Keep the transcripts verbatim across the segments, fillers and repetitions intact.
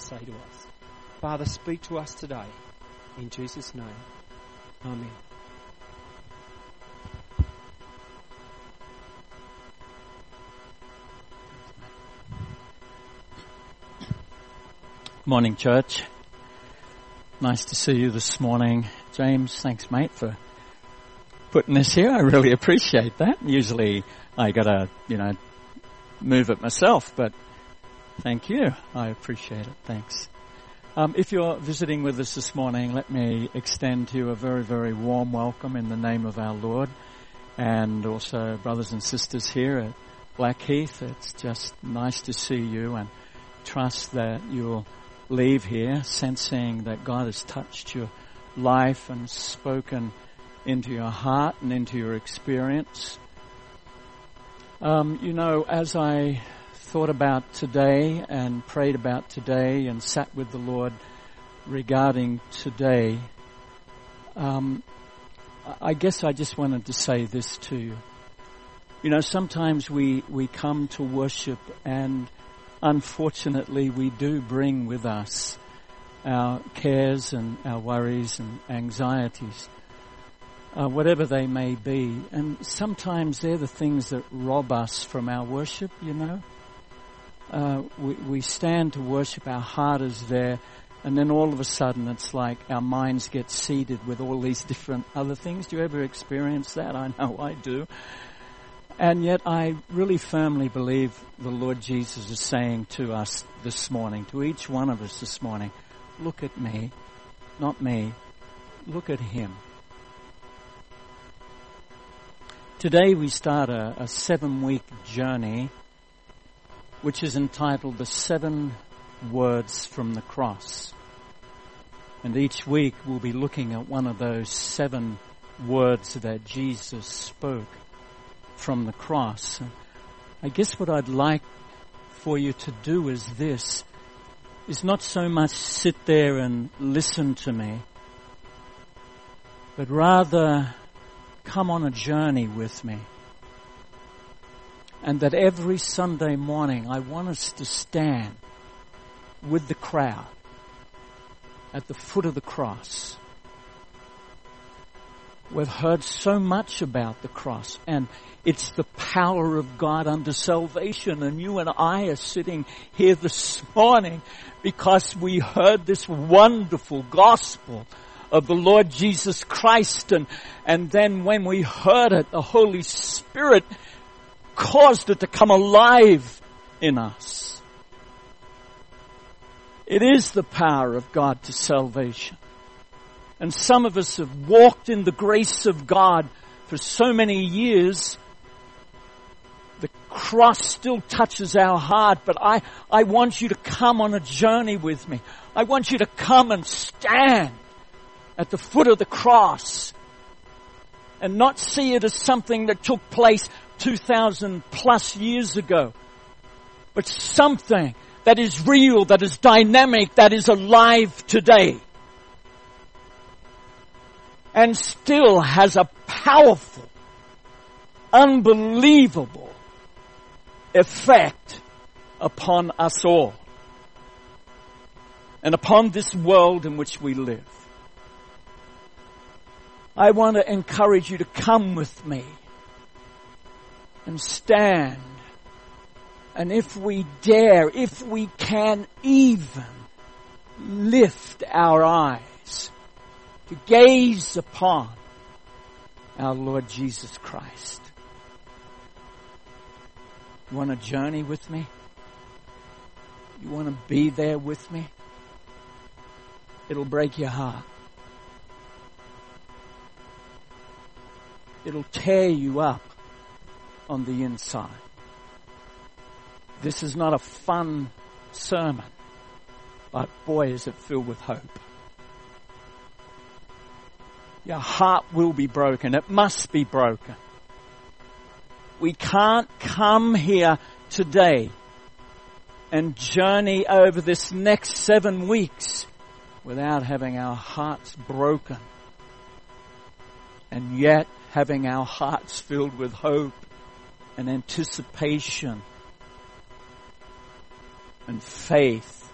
say to us. Father, speak to us today. In Jesus' name. Amen. Morning, church. Nice to see you this morning. James, thanks, mate, for putting this here. I really appreciate that. Usually I gotta, you know, move it myself, but thank you. I appreciate it. Thanks. Um, if you're visiting with us this morning, let me extend to you a very, very warm welcome in the name of our Lord, and also brothers and sisters here at Blackheath. It's just nice to see you, and trust that you'll leave here sensing that God has touched your life and spoken into your heart and into your experience. Um, you know, as I thought about today and prayed about today and sat with the Lord regarding today, um, I guess I just wanted to say this to you. You know, sometimes we, we come to worship, and unfortunately we do bring with us our cares and our worries and anxieties, uh, whatever they may be. And sometimes they're the things that rob us from our worship, you know. Uh, we, we stand to worship, our heart is there, and then all of a sudden it's like our minds get seeded with all these different other things. Do you ever experience that? I know I do. And yet I really firmly believe the Lord Jesus is saying to us this morning, to each one of us this morning, look at me, not me, look at him. Today we start a, a seven-week journey which is entitled The Seven Words from the Cross. And each week we'll be looking at one of those seven words that Jesus spoke from the cross. I guess what I'd like for you to do is this, is not so much sit there and listen to me, but rather come on a journey with me. And that every Sunday morning I want us to stand with the crowd at the foot of the cross. We've heard so much about the cross, and it's the power of God unto salvation. And you and I are sitting here this morning because we heard this wonderful gospel of the Lord Jesus Christ. And, and then when we heard it, the Holy Spirit caused it to come alive in us. It is the power of God to salvation. And some of us have walked in the grace of God for so many years. The cross still touches our heart, but I, I want you to come on a journey with me. I want you to come and stand at the foot of the cross and not see it as something that took place two thousand plus years ago, but something that is real, that is dynamic, that is alive today. And still has a powerful, unbelievable effect upon us all. And upon this world in which we live. I want to encourage you to come with me. And stand. And if we dare, if we can even lift our eyes to gaze upon our Lord Jesus Christ. You want to journey with me? You want to be there with me? It'll break your heart. It'll tear you up on the inside. This is not a fun sermon, but boy is it filled with hope. Your heart will be broken. It must be broken. We can't come here today and journey over this next seven weeks without having our hearts broken. And yet having our hearts filled with hope and anticipation and faith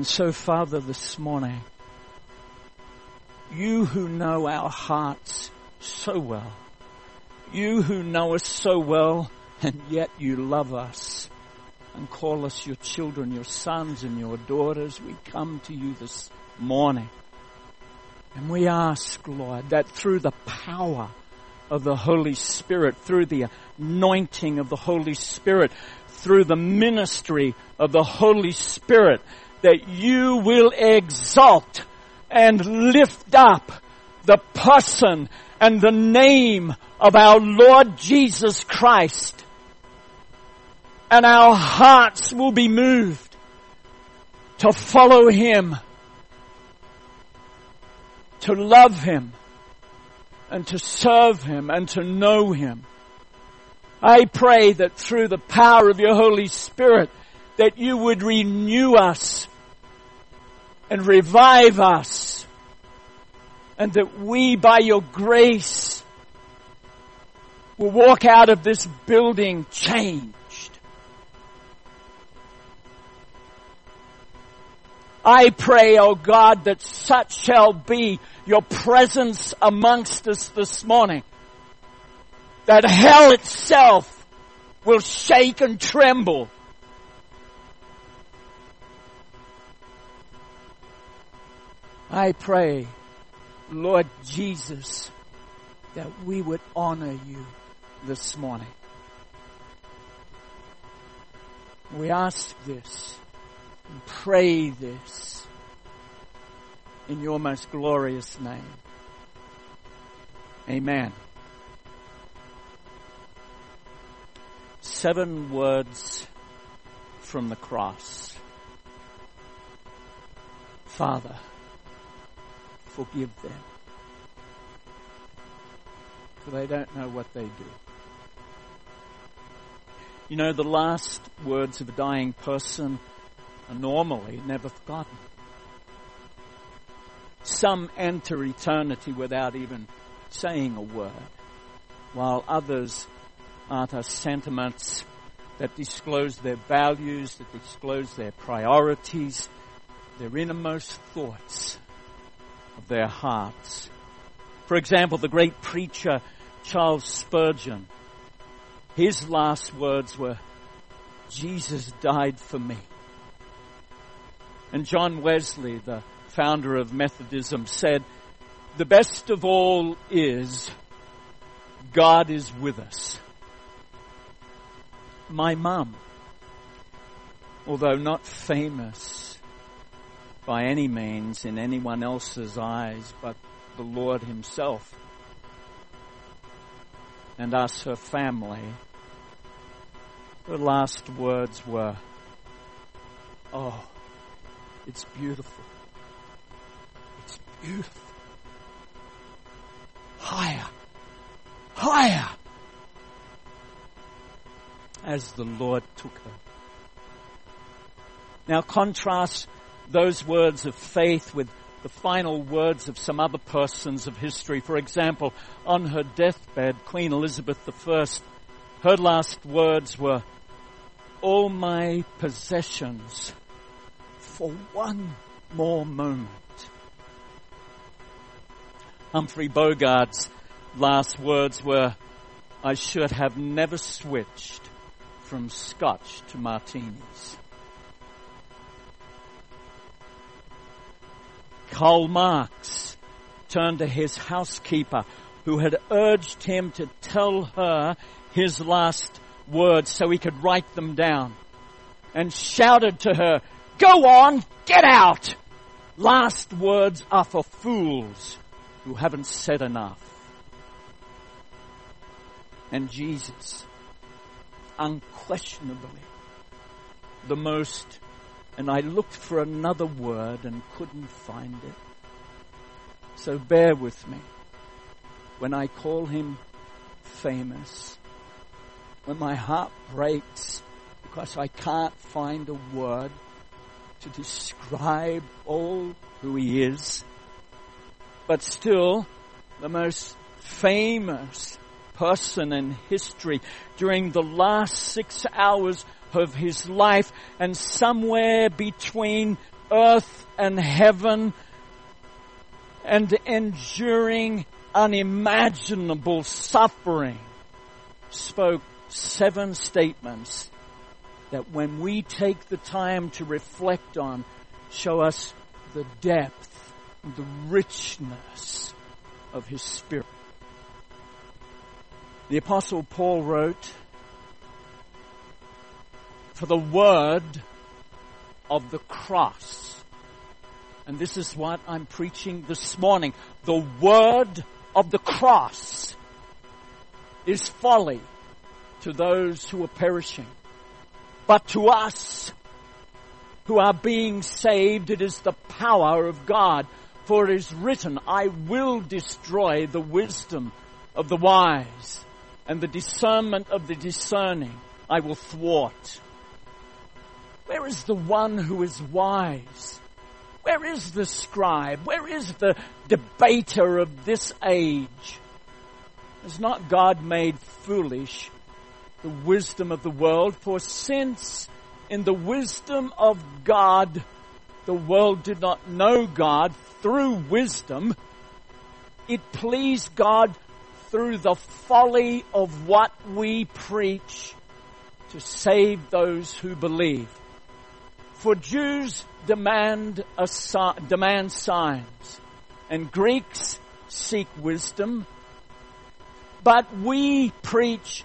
And so, Father, this morning, you who know our hearts so well, you who know us so well, and yet you love us and call us your children, your sons and your daughters, we come to you this morning. And we ask, Lord, that through the power of the Holy Spirit, through the anointing of the Holy Spirit, through the ministry of the Holy Spirit, that you will exalt and lift up the person and the name of our Lord Jesus Christ. And our hearts will be moved to follow him, to love him, and to serve him, and to know him. I pray that through the power of your Holy Spirit, that you would renew us and revive us, and that we, by your grace, will walk out of this building changed. I pray, O God, that such shall be your presence amongst us this morning, that hell itself will shake and tremble. I pray, Lord Jesus, that we would honor you this morning. We ask this and pray this in your most glorious name. Amen. Seven words from the cross. Father, forgive them, for they don't know what they do. You know, the last words of a dying person are normally never forgotten. Some enter eternity without even saying a word, while others utter sentiments that disclose their values, that disclose their priorities, their innermost thoughts of their hearts. For example, the great preacher Charles Spurgeon, his last words were, "Jesus died for me." And John Wesley, the founder of Methodism, said, "The best of all is God is with us." My mum, although not famous by any means in anyone else's eyes but the Lord himself and us, her family, her last words were, "Oh, it's beautiful. It's beautiful. Higher, higher," as the Lord took her. Now contrast those words of faith with the final words of some other persons of history. For example, on her deathbed, Queen Elizabeth the First, her last words were, "All my possessions for one more moment." Humphrey Bogart's last words were, "I should have never switched from scotch to martinis." Karl Marx turned to his housekeeper, who had urged him to tell her his last words so he could write them down, and shouted to her, "Go on, get out! Last words are for fools who haven't said enough." And Jesus, unquestionably the most, and I looked for another word and couldn't find it, so bear with me when I call him famous, when my heart breaks because I can't find a word to describe all who he is, but still the most famous person in history during the last six hours of his life, and somewhere between earth and heaven and enduring unimaginable suffering, spoke seven statements that when we take the time to reflect on, show us the depth, the richness of His Spirit. The Apostle Paul wrote, "For the word of the cross," and this is what I'm preaching this morning, the word of the cross is folly to those who are perishing. But to us who are being saved, it is the power of God. For it is written, "I will destroy the wisdom of the wise, and the discernment of the discerning I will thwart." Where is the one who is wise? Where is the scribe? Where is the debater of this age? Has not God made foolish the wisdom of the world? For since in the wisdom of God the world did not know God through wisdom, it pleased God through the folly of what we preach to save those who believe. For Jews demand a si- demand signs, and Greeks seek wisdom, but we preach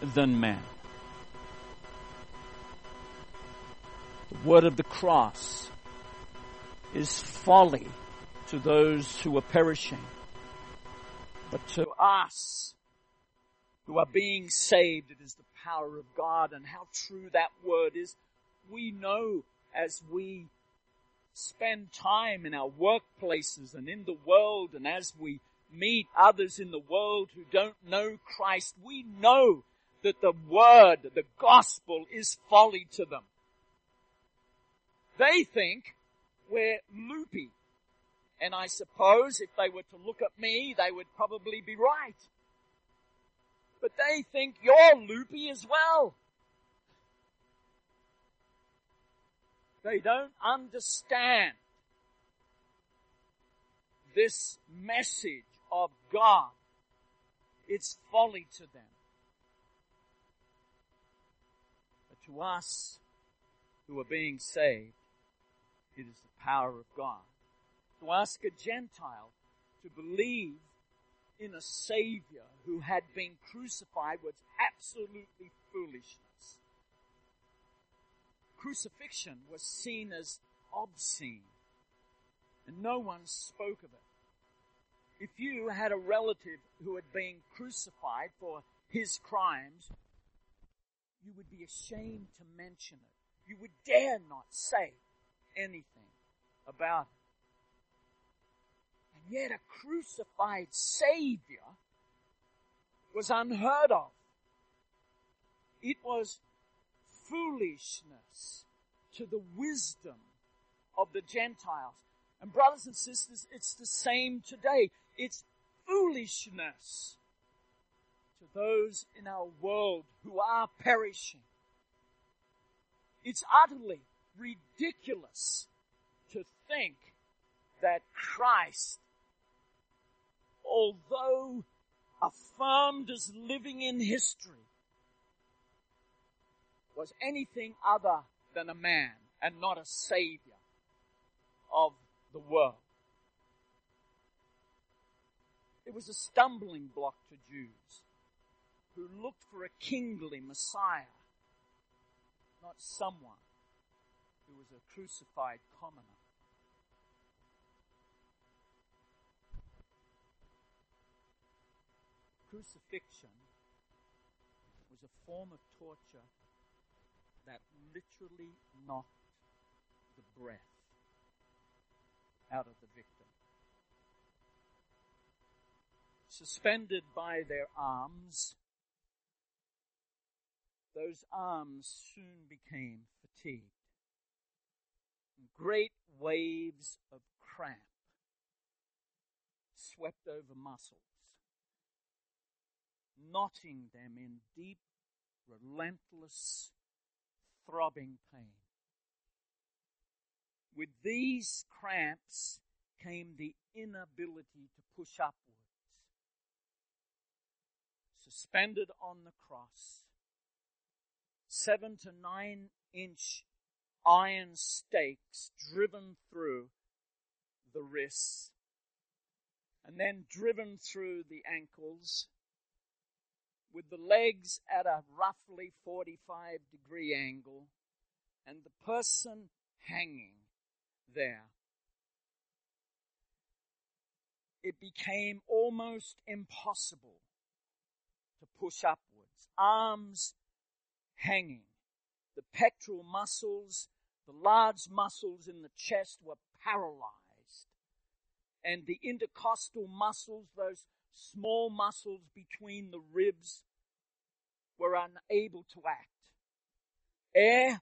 than man. The word of the cross is folly to those who are perishing. But to us who are being saved, it is the power of God. And how true that word is, we know as we spend time in our workplaces and in the world, and as we meet others in the world who don't know Christ, we know that the word, the gospel, is folly to them. They think we're loopy. And I suppose if they were to look at me, they would probably be right. But they think you're loopy as well. They don't understand this message of God. It's folly to them. But to us who are being saved, it is the power of God. To ask a Gentile to believe in a Savior who had been crucified was absolutely foolishness. Crucifixion was seen as obscene, and no one spoke of it. If you had a relative who had been crucified for his crimes, you would be ashamed to mention it. You would dare not say anything about it. Yet a crucified Savior was unheard of. It was foolishness to the wisdom of the Gentiles. And brothers and sisters, it's the same today. It's foolishness to those in our world who are perishing. It's utterly ridiculous to think that Christ, although affirmed as living in history, was anything other than a man and not a savior of the world. It was a stumbling block to Jews who looked for a kingly Messiah, not someone who was a crucified commoner. Crucifixion was a form of torture that literally knocked the breath out of the victim. Suspended by their arms, those arms soon became fatigued. Great waves of cramp swept over muscles, knotting them in deep, relentless, throbbing pain. With these cramps came the inability to push upwards. Suspended on the cross, seven to nine inch iron stakes driven through the wrists and then driven through the ankles, with the legs at a roughly forty-five degree angle, and the person hanging there. It became almost impossible to push upwards. Arms hanging. The pectoral muscles, the large muscles in the chest were paralyzed. And the intercostal muscles, those small muscles between the ribs, were unable to act. Air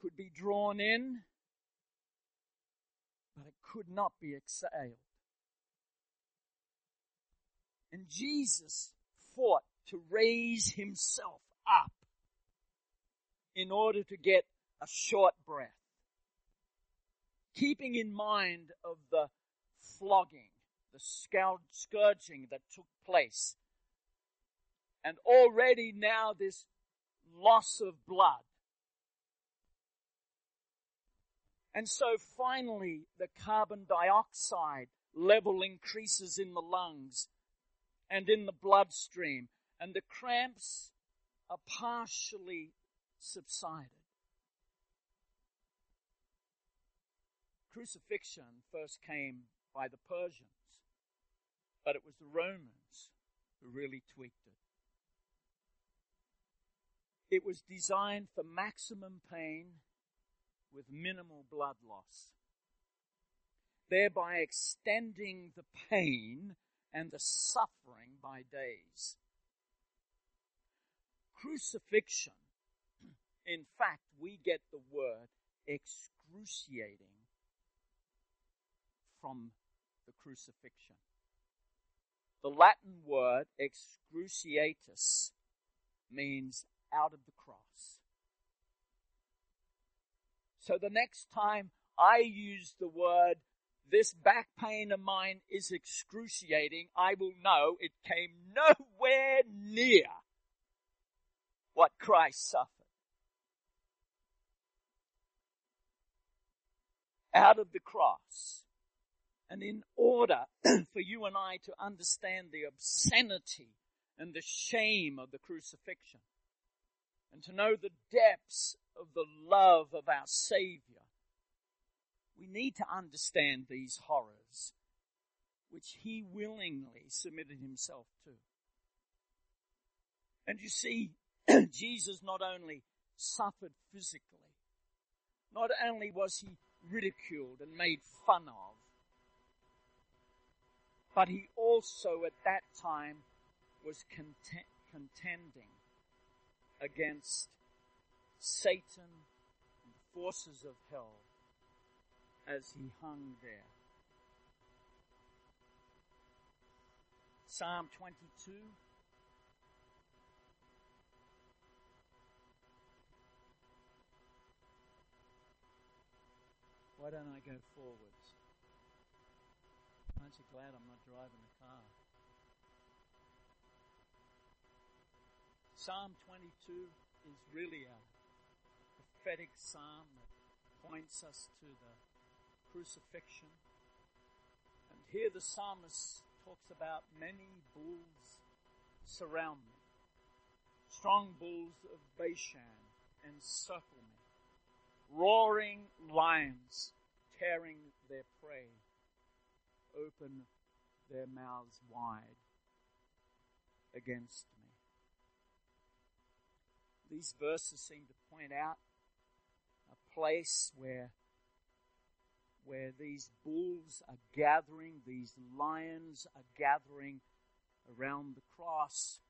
could be drawn in, but it could not be exhaled. And Jesus fought to raise himself up in order to get a short breath, keeping in mind of the flogging, the scourging that took place. And already now this loss of blood. And so finally the carbon dioxide level increases in the lungs and in the bloodstream, and the cramps are partially subsided. Crucifixion first came by the Persians, but it was the Romans who really tweaked it. It was designed for maximum pain with minimal blood loss, thereby extending the pain and the suffering by days. Crucifixion, in fact, we get the word excruciating from the crucifixion. The Latin word excruciatus means out of the cross. So the next time I use the word, this back pain of mine is excruciating, I will know it came nowhere near what Christ suffered. Out of the cross. And in order for you and I to understand the obscenity and the shame of the crucifixion, and to know the depths of the love of our Savior, we need to understand these horrors, which he willingly submitted himself to. And you see, Jesus not only suffered physically, not only was he ridiculed and made fun of, but he also at that time was cont- contending against Satan and the forces of hell as he hung there. Psalm twenty-two. Why don't I go forwards? Aren't you glad I'm not driving a car? Psalm twenty-two is really a prophetic psalm that points us to the crucifixion. And here the psalmist talks about many bulls surround me, strong bulls of Bashan encircle me, roaring lions tearing their prey, open their mouths wide against me. These verses seem to point out a place where, where these bulls are gathering, these lions are gathering around the cross.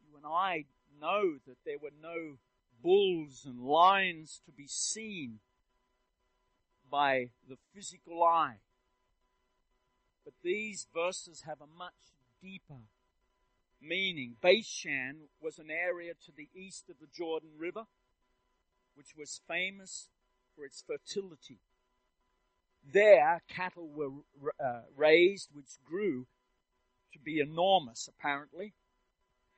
You and I know that there were no bulls and lions to be seen by the physical eye. But these verses have a much deeper meaning. Bashan was an area to the east of the Jordan River, which was famous for its fertility. There, cattle were uh, raised, which grew to be enormous, apparently.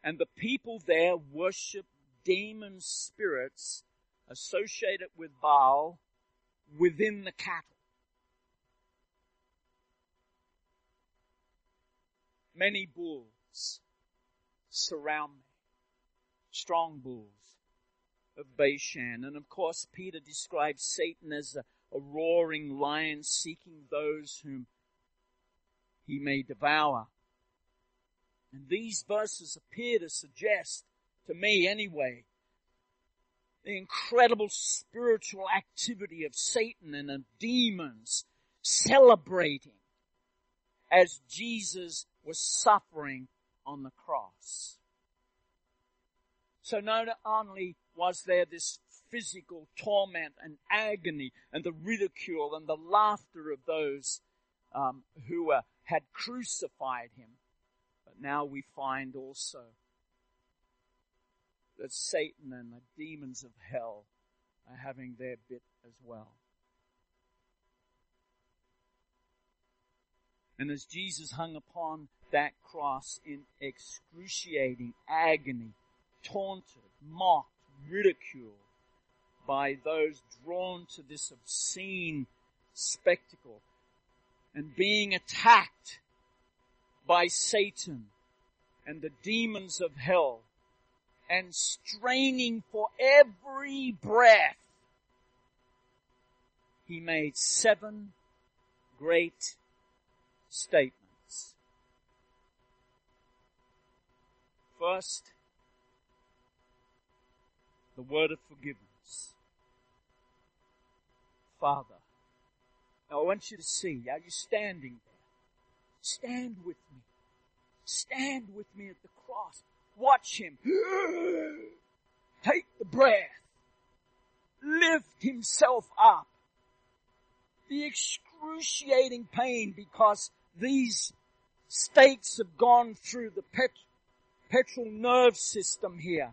And the people there worshipped demon spirits associated with Baal within the cattle. Many bulls surround me, strong bulls of Bashan. And of course, Peter describes Satan as a, a roaring lion seeking those whom he may devour. And these verses appear to suggest, to me anyway, the incredible spiritual activity of Satan and of demons celebrating as Jesus was suffering on the cross. So not only was there this physical torment and agony and the ridicule and the laughter of those um, who uh, had crucified him, but now we find also that Satan and the demons of hell are having their bit as well. And as Jesus hung upon that cross in excruciating agony, taunted, mocked, ridiculed by those drawn to this obscene spectacle, and being attacked by Satan and the demons of hell, and straining for every breath, he made seven great statements. First, the word of forgiveness. Father. Now I want you to see. Are you standing there? Stand with me. Stand with me at the cross. Watch him. Take the breath. Lift himself up. The excruciating pain, because these stakes have gone through the pet- petrol nerve system here.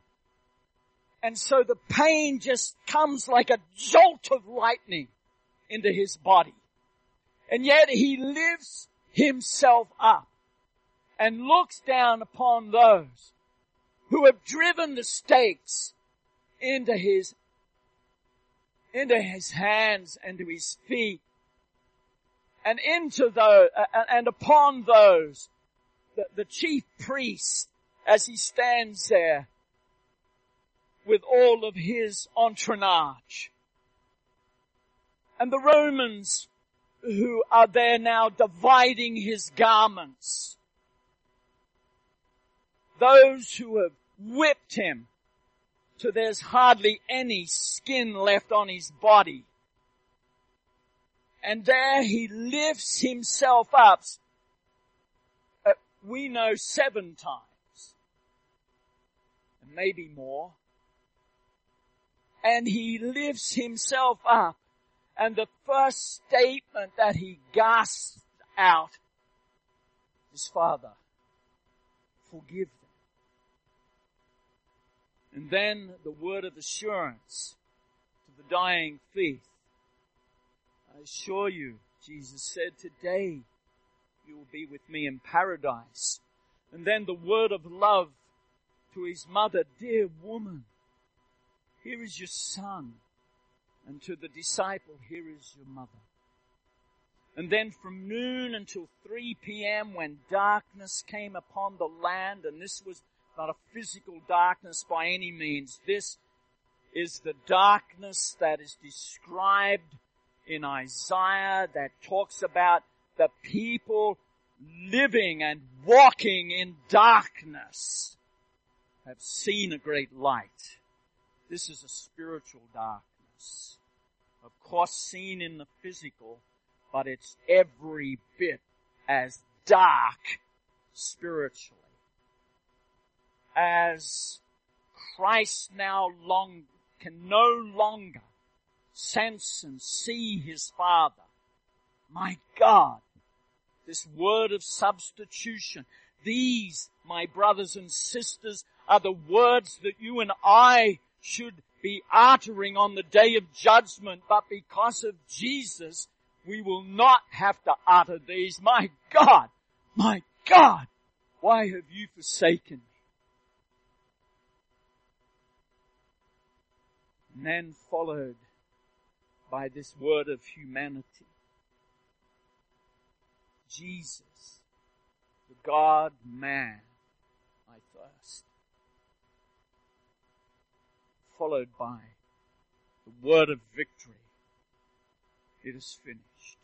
And so the pain just comes like a jolt of lightning into his body. And yet he lifts himself up and looks down upon those who have driven the stakes into his, into his hands and to his feet, and into those, uh, and upon those, the, the chief priest, as he stands there with all of his entourage. And the Romans who are there now dividing his garments. Those who have whipped him till there's hardly any skin left on his body. And there he lifts himself up, uh, we know seven times, and maybe more. And he lifts himself up, and the first statement that he gasps out is, Father, forgive them. And then the word of assurance to the dying thief. I assure you, Jesus said, today you will be with me in paradise. And then the word of love to his mother, dear woman, here is your son. And to the disciple, here is your mother. And then from noon until three p.m. when darkness came upon the land, and this was not a physical darkness by any means. This is the darkness that is described in Isaiah, that talks about the people living and walking in darkness have seen a great light. This is a spiritual darkness. of course seen in the physical, but it's every bit as dark spiritually. As Christ now long can no longer sense and see his Father. My God, this word of substitution. These, my brothers and sisters, are the words that you and I should be uttering on the day of judgment. But because of Jesus, we will not have to utter these. My God, my God, why have you forsaken me? And then followed by this word of humanity. Jesus, the God-man, I thirst. Followed by the word of victory. It is finished.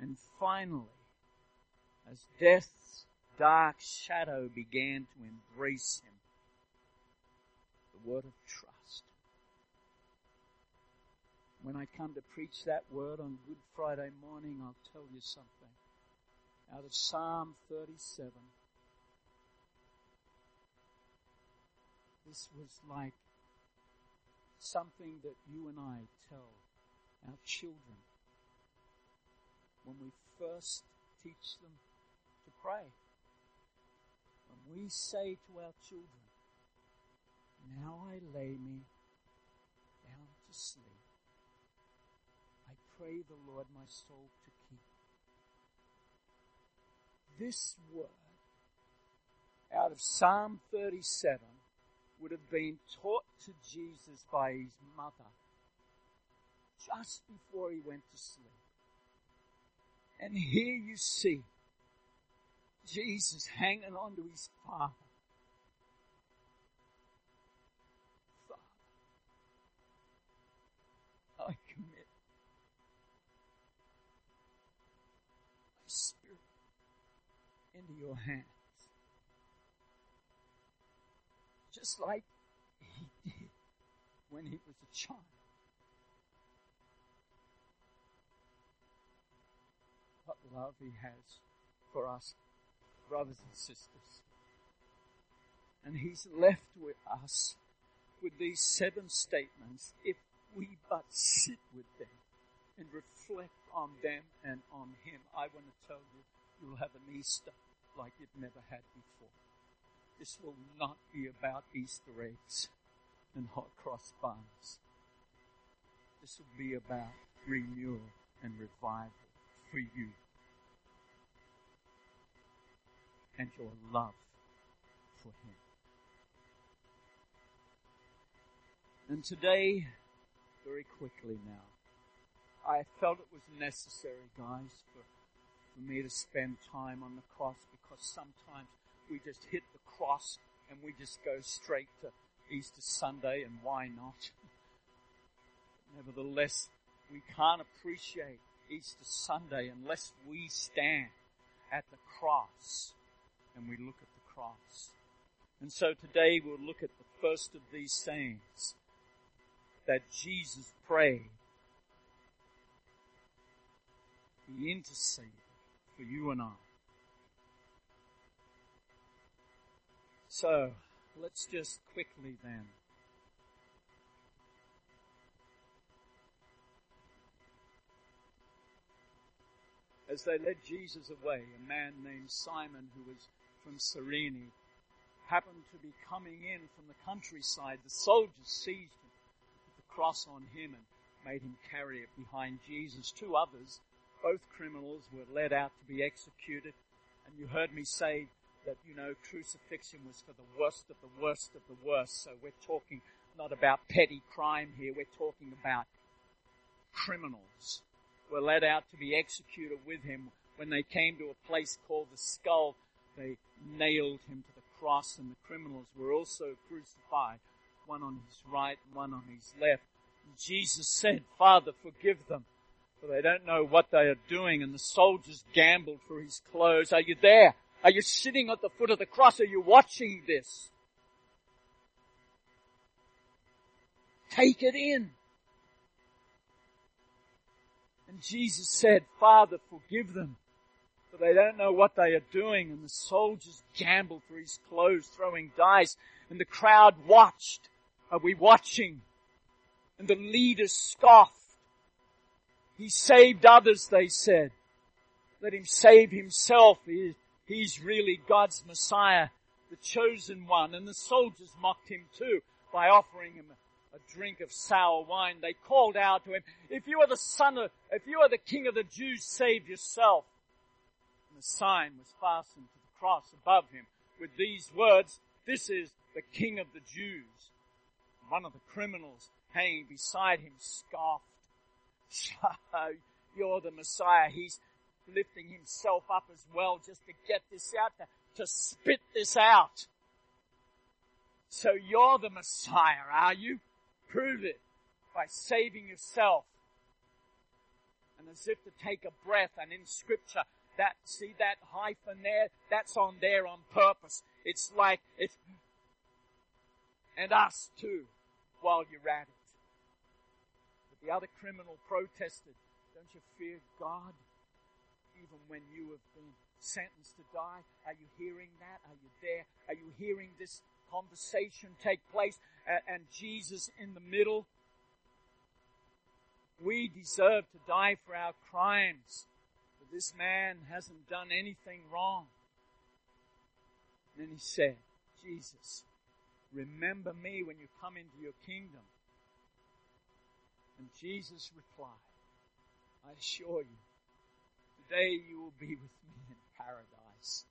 And finally, as death's dark shadow began to embrace him, the word of trust. When I come to preach that word on Good Friday morning, I'll tell you something. Out of Psalm thirty-seven, this was like something that you and I tell our children when we first teach them to pray. When we say to our children, now I lay me down to sleep. Pray the Lord my soul to keep. This word out of Psalm thirty-seven would have been taught to Jesus by his mother just before he went to sleep. And here you see Jesus hanging on to his Father. Father, I commit. Your hands. Just like he did when he was a child. What love he has for us, brothers and sisters. And he's left with us with these seven statements if we but sit with them and reflect on them and on him. I want to tell you, you'll have an Easter like you've never had before. This will not be about Easter eggs and hot cross buns. This will be about renewal and revival for you and your love for him. And today, very quickly now, I felt it was necessary, guys, for for me to spend time on the cross, because sometimes we just hit the cross and we just go straight to Easter Sunday, and why not? Nevertheless, we can't appreciate Easter Sunday unless we stand at the cross and we look at the cross. And so today we'll look at the first of these sayings that Jesus prayed. He interceded for you and I. So, let's just quickly then as they led Jesus away, a man named Simon, who was from Cyrene, happened to be coming in from the countryside. The soldiers seized him, put the cross on him, and made him carry it behind Jesus. Two others, both criminals, were led out to be executed. And you heard me say that, you know, crucifixion was for the worst of the worst of the worst. So we're talking not about petty crime here. We're talking about criminals. Were led out to be executed with him. When they came to a place called the Skull, they nailed him to the cross, and the criminals were also crucified, one on his right and one on his left. And Jesus said, Father, forgive them, for they don't know what they are doing. And the soldiers gambled for his clothes. Are you there? Are you sitting at the foot of the cross? Are you watching this? Take it in. And Jesus said, "Father, forgive them, for they don't know what they are doing." And the soldiers gambled for his clothes, throwing dice. And the crowd watched. Are we watching? And the leaders scoffed. "He saved others," they said. "Let him save himself. He's really God's Messiah, the chosen one." And the soldiers mocked him too by offering him a drink of sour wine. They called out to him, "If you are the son of, if you are the King of the Jews, save yourself." And the sign was fastened to the cross above him with these words, "This is the King of the Jews." And one of the criminals hanging beside him scoffed, "You're the Messiah." He's lifting himself up as well just to get this out, to, to spit this out. "So you're the Messiah, are you? Prove it by saving yourself." And as if to take a breath, and in Scripture, that, see that hyphen there? That's on there on purpose. It's like, it's, "and us too, while you're at it." But the other criminal protested, "Don't you fear God? Even when you have been sentenced to die, are you hearing that? Are you there? Are you hearing this conversation take place?" And Jesus in the middle. We deserve to die for our crimes, but this man hasn't done anything wrong. Then he said, "Jesus, remember me when you come into your kingdom." And Jesus replied, "I assure you, today you will be with me in paradise."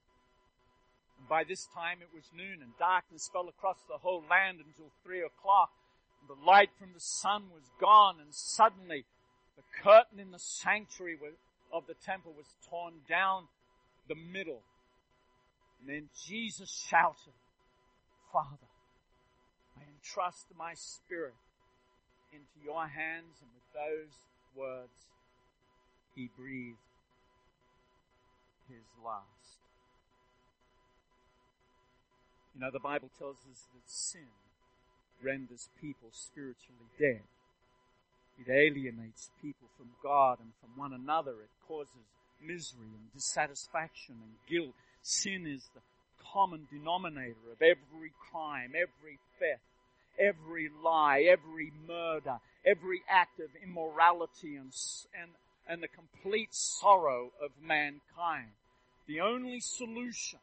And by this time it was noon, and darkness fell across the whole land until three o'clock. And the light from the sun was gone, and suddenly the curtain in the sanctuary of the temple was torn down the middle. And then Jesus shouted, "Father, I entrust my spirit into your hands." And with those words, he breathed his last. You know, the Bible tells us that sin renders people spiritually dead. It alienates people from God and from one another. It causes misery and dissatisfaction and guilt. Sin is the common denominator of every crime, every theft, every lie, every murder, every act of immorality and and and the complete sorrow of mankind. The only solution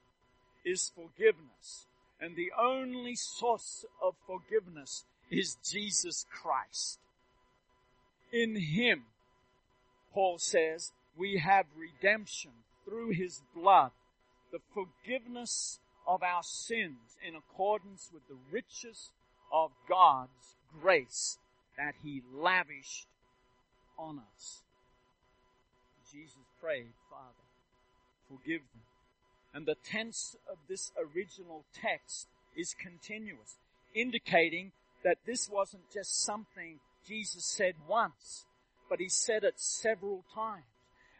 is forgiveness. And the only source of forgiveness is Jesus Christ. In him, Paul says, we have redemption through his blood, the forgiveness of our sins in accordance with the riches of God's grace that he lavished on us. Jesus prayed, "Father, forgive them." And the tense of this original text is continuous, indicating that this wasn't just something Jesus said once, but he said it several times.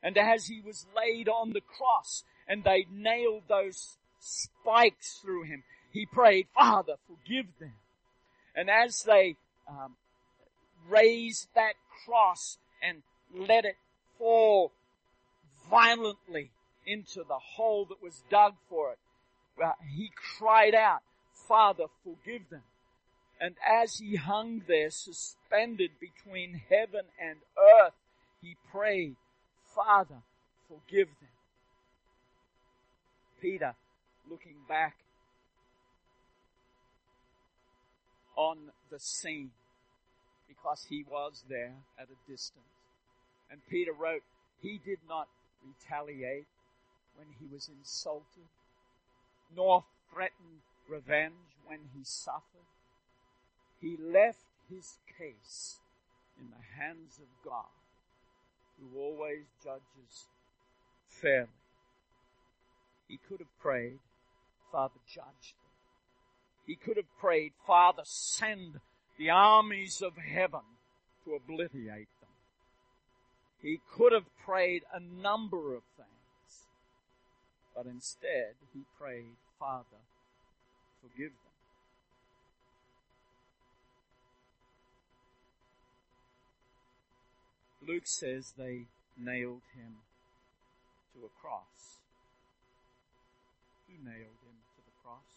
And as he was laid on the cross and they nailed those spikes through him, he prayed, "Father, forgive them." And as they um, raised that cross and let it fall violently into the hole that was dug for it, Uh, he cried out, "Father, forgive them." And as he hung there, suspended between heaven and earth, he prayed, "Father, forgive them." Peter, looking back on the scene, because he was there at a distance, and Peter wrote, "He did not retaliate when he was insulted, nor threatened revenge when he suffered. He left his case in the hands of God, who always judges fairly." He could have prayed, "Father, judge them." He could have prayed, "Father, send the armies of heaven to obliterate them." He could have prayed a number of things. But instead, he prayed, "Father, forgive them." Luke says they nailed him to a cross. Who nailed him to the cross?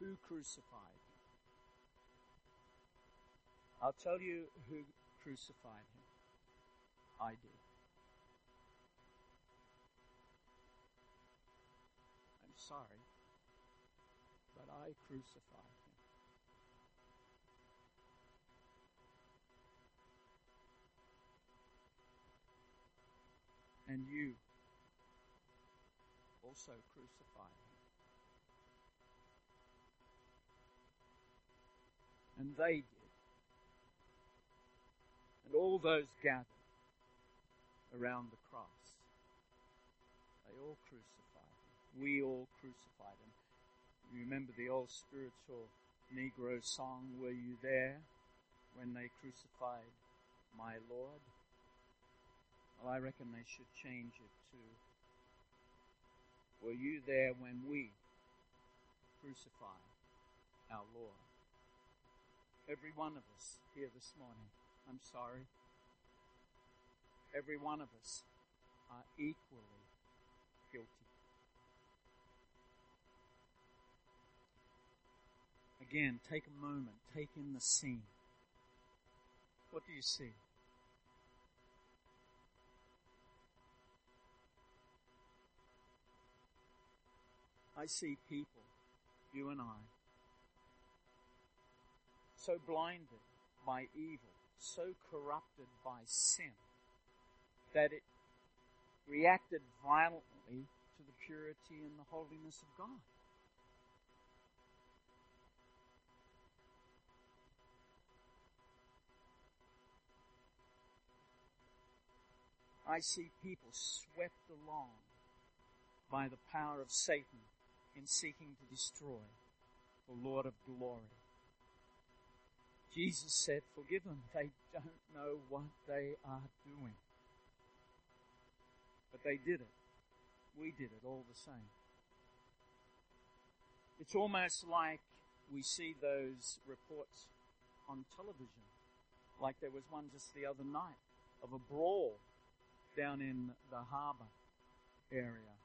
Who crucified him? I'll tell you who crucified him. I did. I'm sorry, but I crucified him. And you also crucified him. And they did. And all those gathered around the cross, they all crucified him. We all crucified him. You remember the old spiritual Negro song, "Were you there when they crucified my Lord?" Well, I reckon they should change it to, "Were you there when we crucified our Lord?" Every one of us here this morning, I'm sorry, every one of us are equally guilty. Again, take a moment, take in the scene. What do you see? I see people, you and I, so blinded by evil, so corrupted by sin, that it reacted violently to the purity and the holiness of God. I see people swept along by the power of Satan in seeking to destroy the Lord of glory. Jesus said, "Forgive them, they don't know what they are doing." But they did it. We did it all the same. It's almost like we see those reports on television, like there was one just the other night of a brawl down in the harbor area.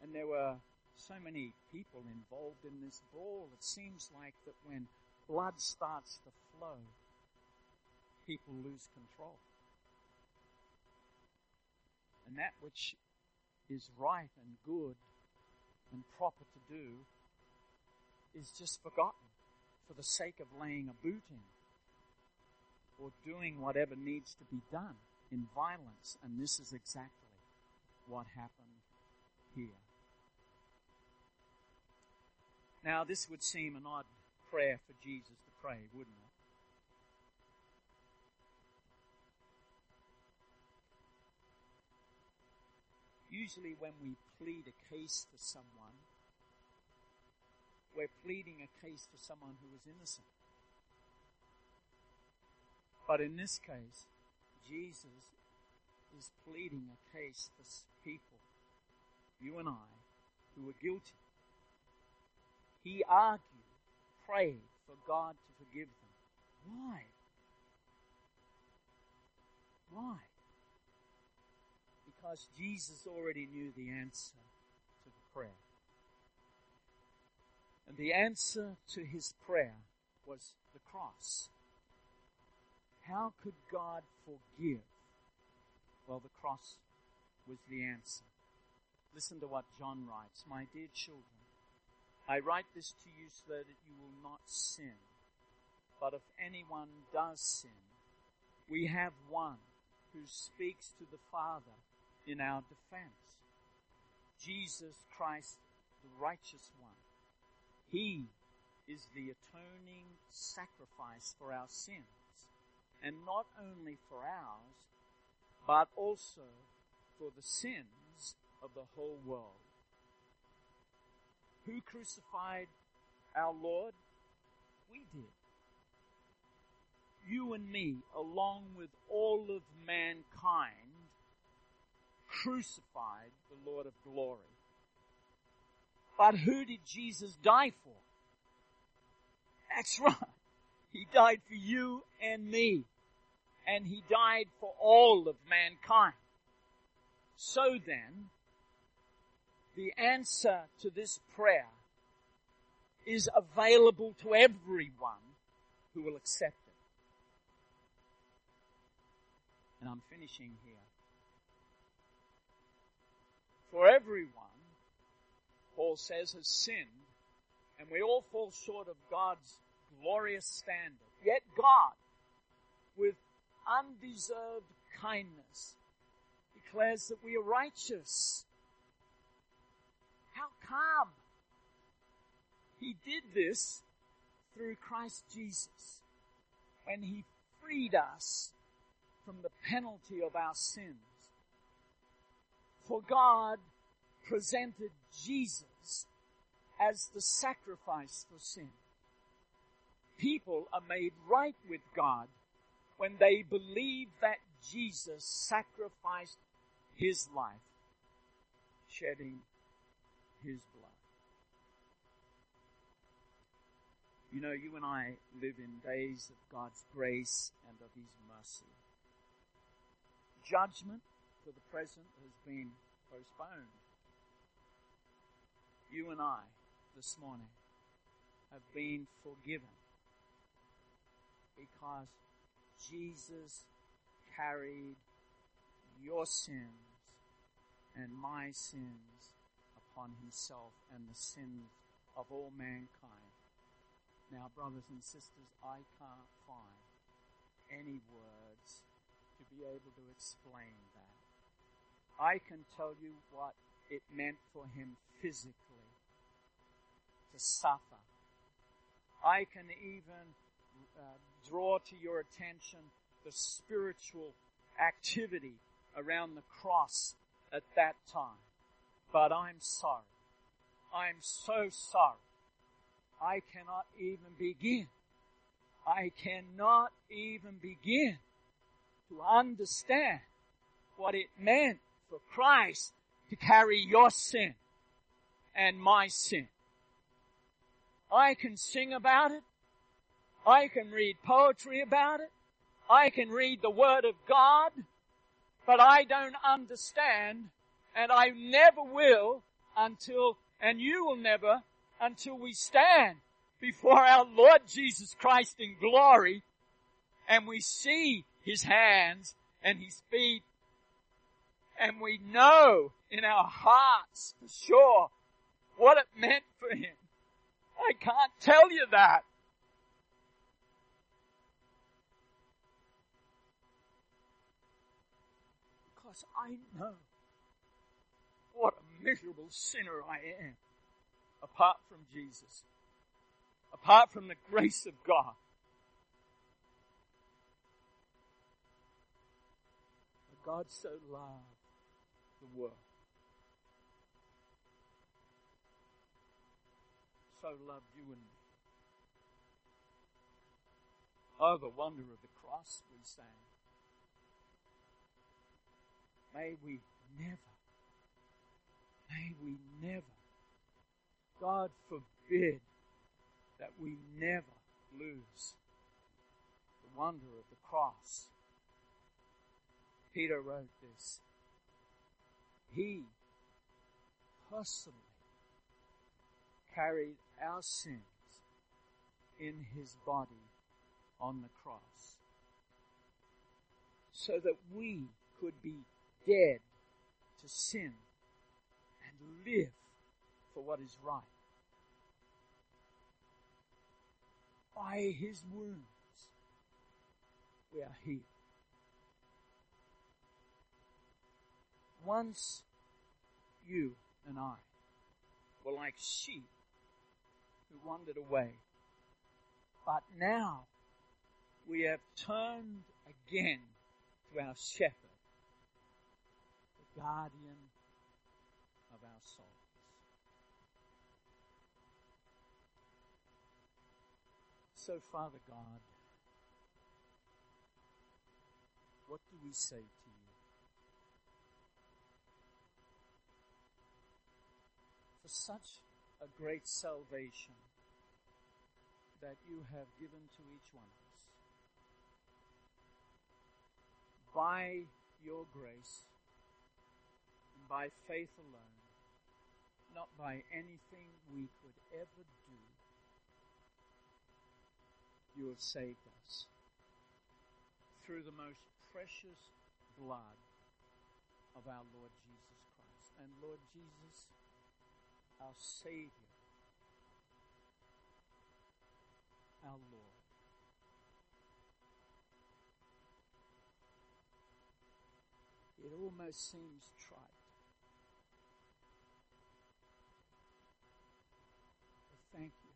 And there were so many people involved in this brawl. It seems like that when blood starts to flow, people lose control. And that which is right and good and proper to do is just forgotten for the sake of laying a boot in or doing whatever needs to be done in violence. And this is exactly what happened here. Now, this would seem an odd prayer for Jesus to pray, wouldn't it? Usually when we plead a case for someone, we're pleading a case for someone who is innocent. But in this case, Jesus is pleading a case for people, you and I, who are guilty. He argued, prayed for God to forgive them. Why? Why? Because Jesus already knew the answer to the prayer. And the answer to his prayer was the cross. How could God forgive? Well, the cross was the answer. Listen to what John writes. "My dear children, I write this to you so that you will not sin. But if anyone does sin, we have one who speaks to the Father in our defense, Jesus Christ, the righteous one. He is the atoning sacrifice for our sins, and not only for ours, but also for the sins of the whole world." Who crucified our Lord? We did. You and me, along with all of mankind, crucified the Lord of glory. But who did Jesus die for? That's right. He died for you and me. And he died for all of mankind. So then, the answer to this prayer is available to everyone who will accept it. And I'm finishing here. For everyone, Paul says, has sinned, and we all fall short of God's glorious standard. Yet God, with undeserved kindness, declares that we are righteous. How come? He did this through Christ Jesus when he freed us from the penalty of our sins. For God presented Jesus as the sacrifice for sin. People are made right with God when they believe that Jesus sacrificed his life, shedding his blood. You know, you and I live in days of God's grace and of his mercy. Judgment for the present has been postponed. You and I, this morning, have been forgiven because Jesus carried your sins and my sins upon himself and the sins of all mankind. Now, brothers and sisters, I can't find any words to be able to explain that. I can tell you what it meant for him physically to suffer. I can even uh, draw to your attention the spiritual activity around the cross at that time. But I'm sorry. I'm so sorry. I cannot even begin. I cannot even begin to understand what it meant for Christ to carry your sin and my sin. I can sing about it. I can read poetry about it. I can read the Word of God. But I don't understand, and I never will until, and you will never, until we stand before our Lord Jesus Christ in glory and we see his hands and his feet, and we know in our hearts for sure what it meant for him. I can't tell you that. Because I know what a miserable sinner I am apart from Jesus, apart from the grace of God. But God so loved the world, so loved you and me. Oh, the wonder of the cross, we sang. May we never, may we never, God forbid, that we never lose the wonder of the cross. Peter wrote this. He personally carried our sins in his body on the cross so that we could be dead to sin and live for what is right. By his wounds we are healed. Once you and I were like sheep who wandered away, but now we have turned again to our shepherd, the guardian of our souls. So, Father God, what do we say to you? For such a great salvation, that you have given to each one of us. By your grace, and by faith alone, not by anything we could ever do, you have saved us through the most precious blood of our Lord Jesus Christ. And Lord Jesus, our Savior, our Lord, it almost seems trite. But thank you.